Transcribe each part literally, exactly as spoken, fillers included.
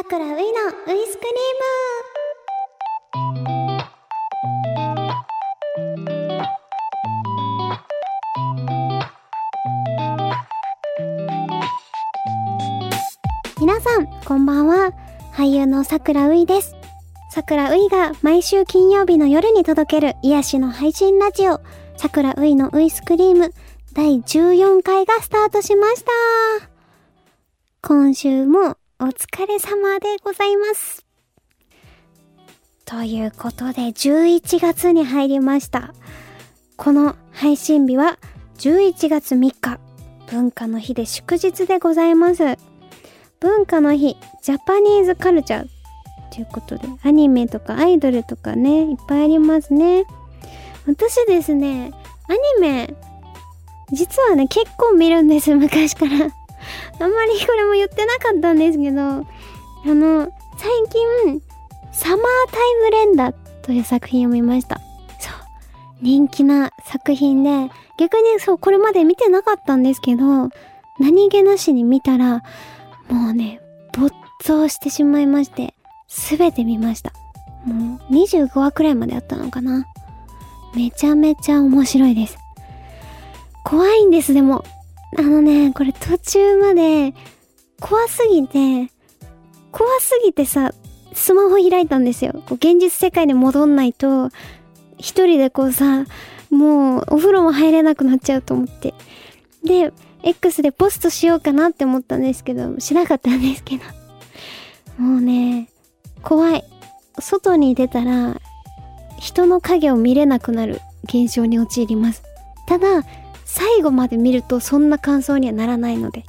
さくらういのウイスクリーム。皆さんこんばんは、俳優のさくらういです。さくらういが毎週金曜日の夜に届ける癒しの配信ラジオ、さくらういのウイスクリームだいじゅうよんかいがスタートしました。今週もお疲れ様でございます。ということでじゅういちがつに入りました。この配信日はじゅういちがつみっか、文化の日で祝日でございます。文化の日、ジャパニーズカルチャーということで、アニメとかアイドルとかね、いっぱいありますね。私ですね、アニメ、実はね、結構見るんです、昔から。あんまりこれも言ってなかったんですけど、あの最近サマータイムレンダーという作品を見ました。そう、人気な作品で、逆にそうこれまで見てなかったんですけど、何気なしに見たらもうね、没頭してしまいまして、すべて見ました。もうにじゅうごわくらいまであったのかな。めちゃめちゃ面白いです。怖いんです。でもあのね、これ途中まで怖すぎて、怖すぎてさ、スマホ開いたんですよ。こう現実世界に戻んないと、一人でこうさ、もうお風呂も入れなくなっちゃうと思って。で、X でポストしようかなって思ったんですけど、しなかったんですけど。もうね、怖い。外に出たら、人の影を見れなくなる現象に陥ります。ただ、最後まで見るとそんな感想にはならないので、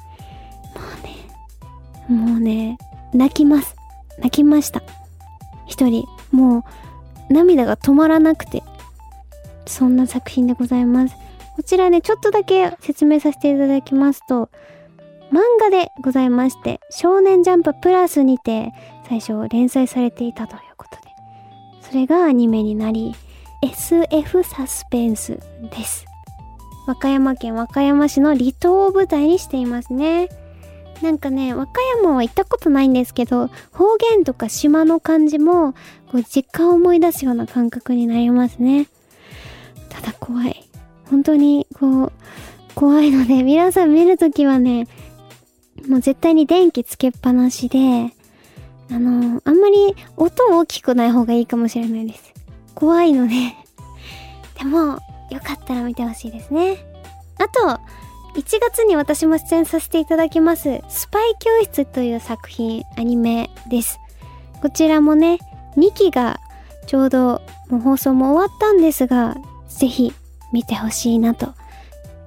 もうね、もうね、泣きます。泣きました。一人、もう涙が止まらなくて、そんな作品でございます。こちらね、ちょっとだけ説明させていただきますと、漫画でございまして、少年ジャンププラスにて最初連載されていたということで、それがアニメになり、エスエフ サスペンスです。和歌山県和歌山市の離島を舞台にしていますね。なんかね、和歌山は行ったことないんですけど、方言とか島の感じもこう実家を思い出すような感覚になりますね。ただ怖い、本当にこう怖いので、皆さん見るときはね、もう絶対に電気つけっぱなしで、あのあんまり音大きくない方がいいかもしれないです。怖いのででもよかったら見てほしいですね。あと、いちがつに私も出演させていただきます、スパイ教室という作品、アニメです。こちらもね、にきがちょうどもう放送も終わったんですが、ぜひ見てほしいなと。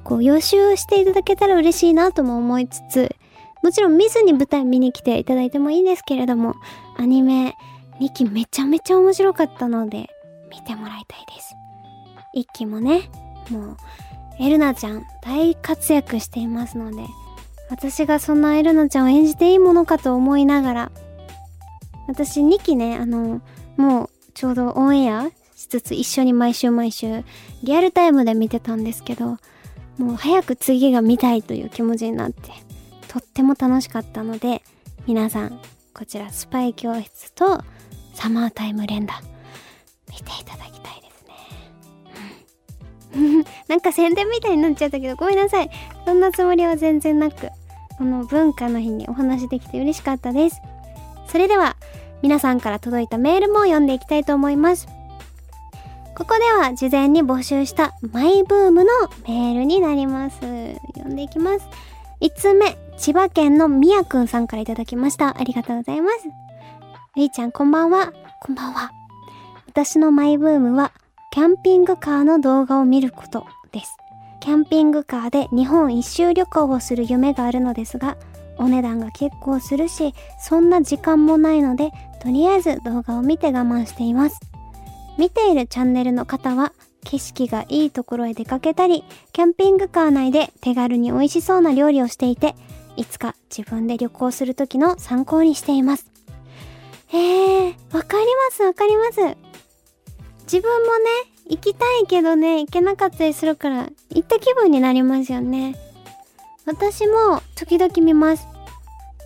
こう予習していただけたら嬉しいなとも思いつつ、もちろん見ずに舞台見に来ていただいてもいいんですけれども、アニメにきめちゃめちゃ面白かったので、見てもらいたいです。一期もね、もうエルナちゃん大活躍していますので、私がそんなエルナちゃんを演じていいものかと思いながら、私にきね、あのもうちょうどオンエアしつつ一緒に毎週毎週リアルタイムで見てたんですけど、もう早く次が見たいという気持ちになって、とっても楽しかったので、皆さんこちらスパイ教室とサマータイム連打見ていただきたい。なんか宣伝みたいになっちゃったけど、ごめんなさい。そんなつもりは全然なく、この文化の日にお話できて嬉しかったです。それでは皆さんから届いたメールも読んでいきたいと思います。ここでは事前に募集したマイブームのメールになります。読んでいきます。ひとつめ、千葉県のみやくんさんからいただきました。ありがとうございます。ゆいちゃんこんばんは。こんばんは。私のマイブームはキャンピングカーの動画を見ることです。キャンピングカーで日本一周旅行をする夢があるのですが、お値段が結構するし、そんな時間もないので、とりあえず動画を見て我慢しています。見ているチャンネルの方は、景色がいいところへ出かけたり、キャンピングカー内で手軽に美味しそうな料理をしていて、いつか自分で旅行する時の参考にしています。えー、わかりますわかります。自分もね、行きたいけどね、行けなかったりするから、行った気分になりますよね。私も時々見ます。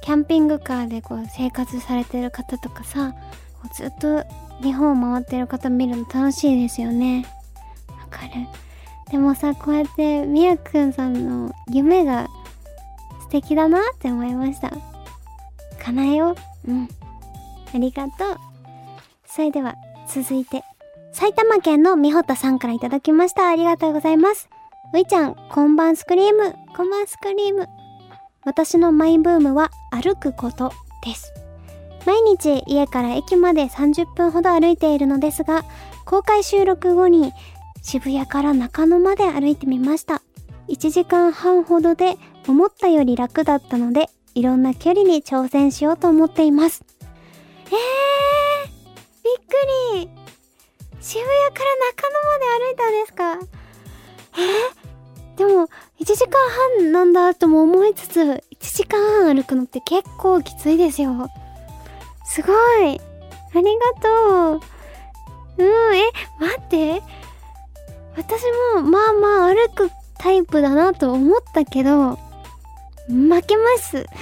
キャンピングカーでこう生活されてる方とかさ、ずっと日本を回ってる方見るの楽しいですよね。わかる。でもさ、こうやってみやくんさんの夢が素敵だなって思いました。叶えよう。うん。ありがとう。それでは続いて、埼玉県のみほたさんからいただきました。ありがとうございます。ういちゃん、こんばんスクリーム。こんばんスクリーム。私のマイブームは歩くことです。毎日家から駅までさんじゅっぷんほど歩いているのですが、公開収録後に渋谷から中野まで歩いてみました。いちじかんはんほどで思ったより楽だったので、いろんな距離に挑戦しようと思っています。えー、びっくり。渋谷から中野まで歩いたんですか？えー、でもいちじかんはんなんだとも思いつつ、いちじかんはん歩くのって結構きついですよ。すごい、ありがとう。うん、え、待って、私もまあまあ歩くタイプだなと思ったけど負けますよんだ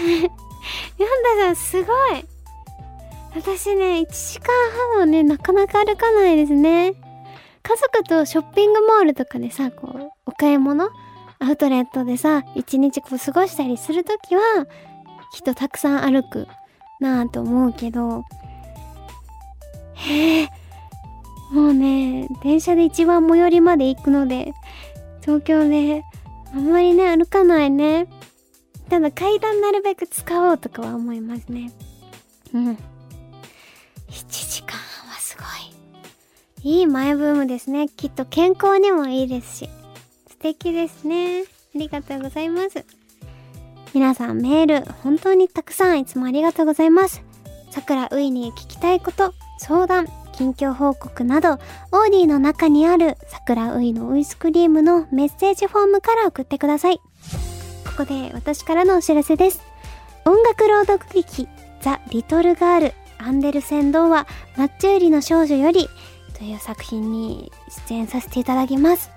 さん、すごい。私ね、いちじかんはんはね、なかなか歩かないですね。家族とショッピングモールとかでさ、こうお買い物アウトレットでさ、一日こう過ごしたりするときはきっとたくさん歩くなぁと思うけど、へえ、もうね、電車で一番最寄りまで行くので、東京ね、あんまりね歩かないね。ただ階段なるべく使おうとかは思いますね。うん。いちじかんはんはすごい。いいマイブームですね。きっと健康にもいいですし、素敵ですね。ありがとうございます。皆さんメール本当にたくさんいつもありがとうございます。さくらういに聞きたいこと、相談、近況報告など、オーディの中にあるさくらういのウイスクリームのメッセージフォームから送ってください。ここで私からのお知らせです。音楽朗読劇ザ・リトルガールアンデルセン童話マッチ売りの少女よりという作品に出演させていただきます。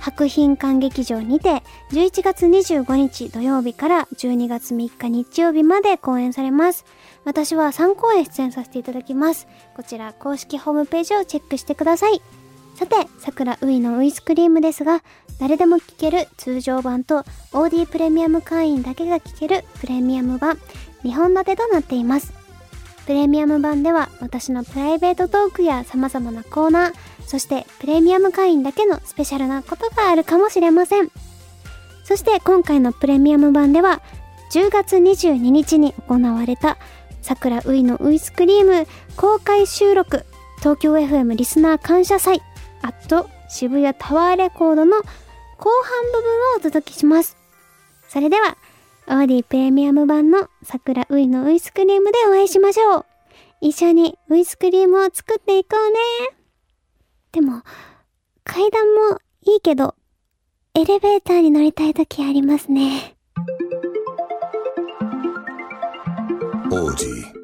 博品館劇場にてじゅういちがつにじゅうごにち土曜日からじゅうにがつみっか日曜日まで公演されます。私はさんこうえん出演させていただきます。こちら公式ホームページをチェックしてください。さて、さくらういのウイスクリームですが、誰でも聴ける通常版と オーディー プレミアム会員だけが聴けるプレミアム版にほんだてとなっています。プレミアム版では私のプライベートトークや様々なコーナー、そしてプレミアム会員だけのスペシャルなことがあるかもしれません。そして今回のプレミアム版ではじゅうがつにじゅうににちに行われたさくらういのウイスクリーム公開収録東京 エフエム リスナー感謝祭あと渋谷タワーレコードの後半部分をお届けします。それではオーディプレミアム版のさくらういのウイスクリームでお会いしましょう。一緒にウイスクリームを作っていこうね。でも階段もいいけどエレベーターに乗りたい時ありますね。オーディ